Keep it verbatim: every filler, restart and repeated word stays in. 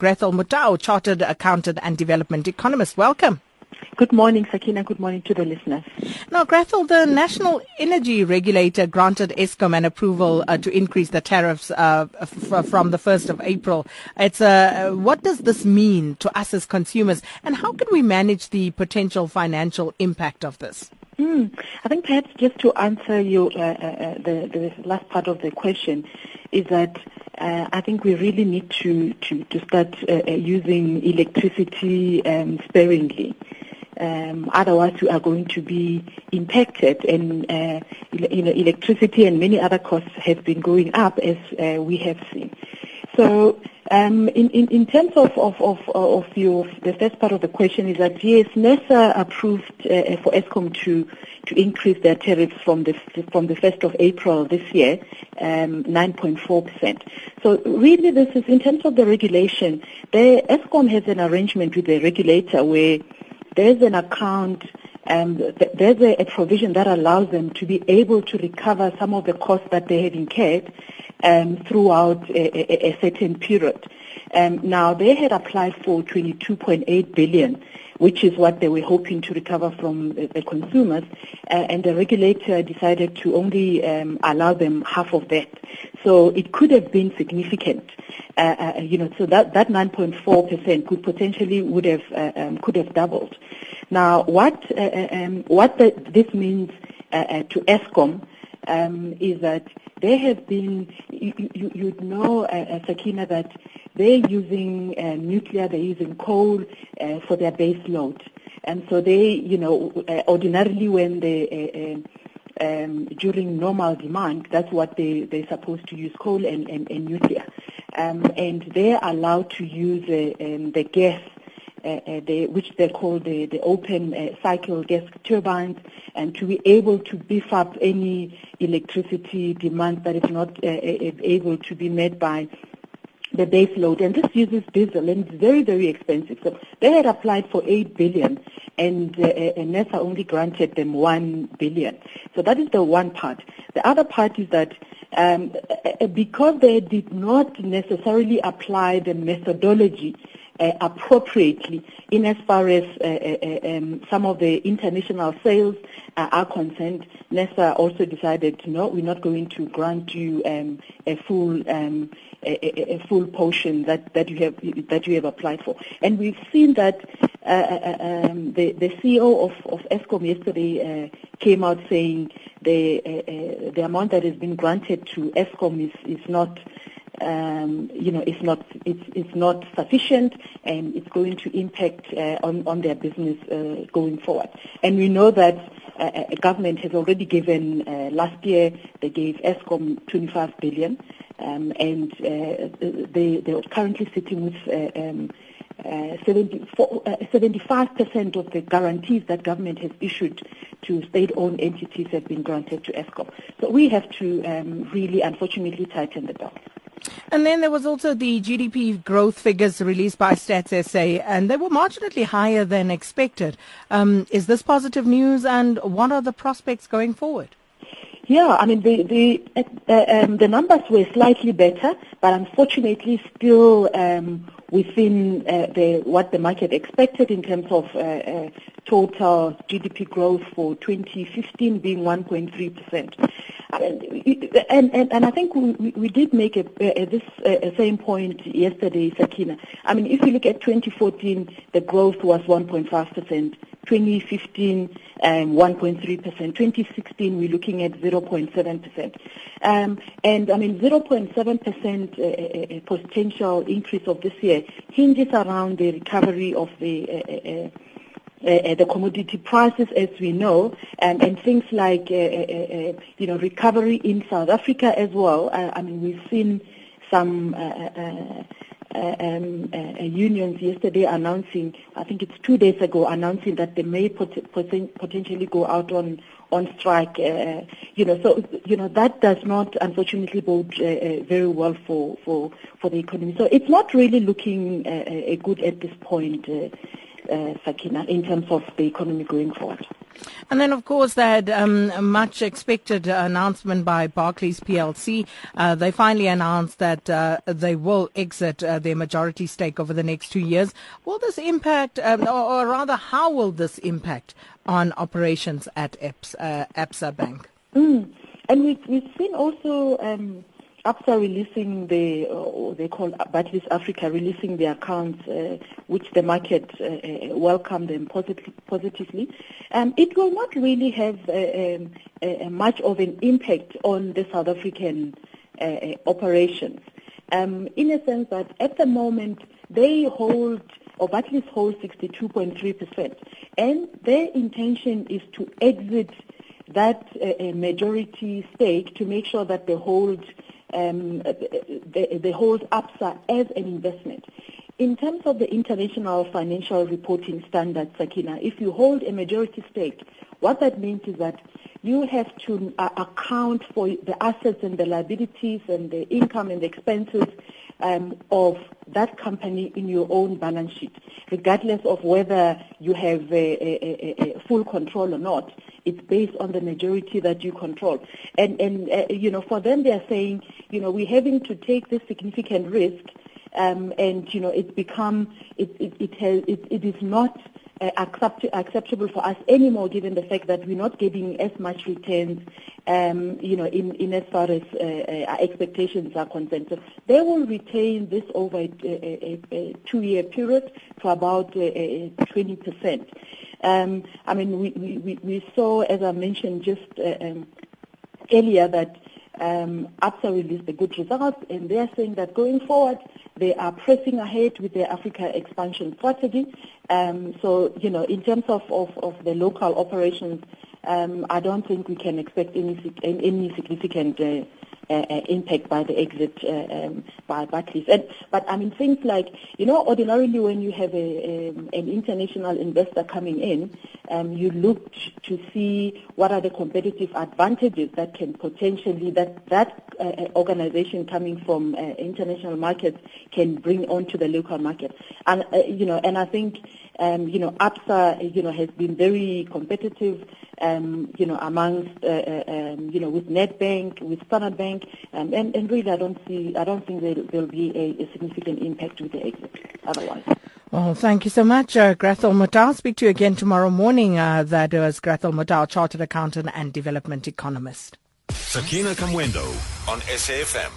Grathel Motau, Chartered Accountant and Development Economist. Welcome. Good morning, Sakina. Good morning to the listeners. Now, Grathel, the National Energy Regulator granted Eskom an approval uh, to increase the tariffs uh, f- from the first of April. It's uh, what does this mean to us as consumers, and how can we manage the potential financial impact of this? Mm, I think perhaps just to answer you, uh, uh, the, the last part of the question is that Uh, I think we really need to, to, to start uh, using electricity um, sparingly. Um, otherwise, we are going to be impacted. And uh, you know, electricity and many other costs have been going up, as uh, we have seen. So um, in, in, in terms of, of, of, of your, the first part of the question is that, yes, Nersa approved uh, for Eskom to to increase their tariffs from the from the first of April this year, um, nine point four percent. So really this is, in terms of the regulation, they, Eskom has an arrangement with the regulator where there's an account, um, there's a, a provision that allows them to be able to recover some of the costs that they have incurred um, throughout a, a, a certain period. Um, now, they had applied for twenty-two point eight billion dollars, which is what they were hoping to recover from the, the consumers, uh, and the regulator decided to only um, allow them half of that. So it could have been significant, uh, uh, you know. So that that nine point four percent could potentially would have uh, um, could have doubled. Now, what uh, um, what the, this means uh, uh, to Eskom um, is that they have been, you, you, you'd know, uh, Sakina, that they're using uh, nuclear, they're using coal uh, for their base load. And so they, you know, uh, ordinarily when they, uh, uh, um, during normal demand, that's what they, they're supposed to use, coal and, and, and nuclear. Um, and they're allowed to use uh, um, the gas, uh, uh, they, which they call the, the open uh, cycle gas turbines, and to be able to beef up any electricity demand that is not uh, able to be met by the base load, and this uses diesel, and it's very, very expensive. So they had applied for eight billion dollars, and, uh, and Nersa only granted them one billion dollars. So that is the one part. The other part is that um, because they did not necessarily apply the methodology uh, appropriately in as far as uh, uh, um, some of the international sales uh, are concerned, Nersa also decided, no, we're not going to grant you um, a full um, A, a full portion that, that you have that you have applied for, and we've seen that uh, uh, um, the the C E O of, of Eskom yesterday uh, came out saying the uh, uh, the amount that has been granted to Eskom is is not um, you know it's not it's it's not sufficient, and it's going to impact uh, on on their business uh, going forward. And we know that. Uh, government has already given, uh, last year, they gave Eskom twenty-five billion dollars, um, and uh, they, they are currently sitting with uh, um, uh, seventy-five percent of the guarantees that government has issued to state-owned entities have been granted to Eskom. So we have to um, really, unfortunately, tighten the belt. And then there was also the G D P growth figures released by StatsSA, and they were marginally higher than expected. Um, is this positive news, and what are the prospects going forward? Yeah, I mean, the the, uh, um, the numbers were slightly better, but unfortunately still um, within uh, the, what the market expected in terms of uh, uh, total G D P growth for twenty fifteen being one point three percent. I mean, and, and, and I think we, we did make a, a, this a same point yesterday, Sakina. I mean, if you look at twenty fourteen, the growth was one point five percent. twenty fifteen, um, one point three percent. twenty sixteen, we're looking at zero point seven percent. Um, and, I mean, zero point seven percent uh, uh, potential increase of this year hinges around the recovery of the uh, uh, Uh, the commodity prices, as we know, and, and things like, uh, uh, uh, you know, recovery in South Africa as well. Uh, I mean, we've seen some uh, uh, uh, um, uh, unions yesterday announcing, I think it's two days ago, announcing that they may pot- poten- potentially go out on on strike. Uh, you know, so, you know, that does not, unfortunately, bode uh, uh, very well for, for, for the economy. So it's not really looking uh, uh, good at this point, uh, Uh, Sakina, in terms of the economy going forward. And then, of course, they had um, a much expected announcement by Barclays P L C. Uh, they finally announced that uh, they will exit uh, their majority stake over the next two years. Will this impact, um, or, or rather, how will this impact on operations at Absa, uh, Absa Bank? Mm. And we've, we've seen also um, Absa releasing the, or they call Barclays Africa, releasing the accounts, uh, which the market uh, welcomed them posit- positively. Um, it will not really have uh, um, uh, much of an impact on the South African uh, operations, um, in a sense that at the moment they hold, or Barclays holds sixty-two point three percent, and their intention is to exit that uh, majority stake to make sure that they hold um, they, they hold Absa as an investment. In terms of the International Financial Reporting Standards, Sakina, if you hold a majority stake, what that means is that you have to uh, account for the assets and the liabilities and the income and the expenses um, of that company in your own balance sheet, regardless of whether you have a, a, a full control or not. It's based on the majority that you control. And, and uh, you know, for them, they are saying, you know, we're having to take this significant risk, um, and, you know, it's become, it, it, it, has, it, it is not uh, accept, acceptable for us anymore, given the fact that we're not getting as much returns, um, you know, in, in as far as uh, our expectations are concerned. So they will retain this over a, a, a two-year period for about a, a twenty percent. Um, I mean, we, we, we saw, as I mentioned just uh, um, earlier, that um, Absa released the good results, and they are saying that going forward, they are pressing ahead with their Africa expansion strategy. Um, so, you know, in terms of, of, of the local operations, um, I don't think we can expect any, any significant uh, Uh, impact by the exit uh, um, by Barclays. And, but I mean, things like, you know, ordinarily when you have a, a, an international investor coming in, um, you look to see what are the competitive advantages that can potentially, that that uh, organization coming from uh, international markets can bring onto the local market. And, uh, you know, and I think, um, you know, Absa, you know, has been very competitive, um, you know, amongst, uh, uh, um, you know, with NetBank, with Standard Bank, Um, and, and really, I don't see, I don't think there will be a, a significant impact with the exit otherwise. Well, thank you so much, uh, Grathel Motau. I'll speak to you again tomorrow morning. Uh, that was Grathel Motau, Chartered Accountant and Development Economist. Sakina Kamwendo on S A F M.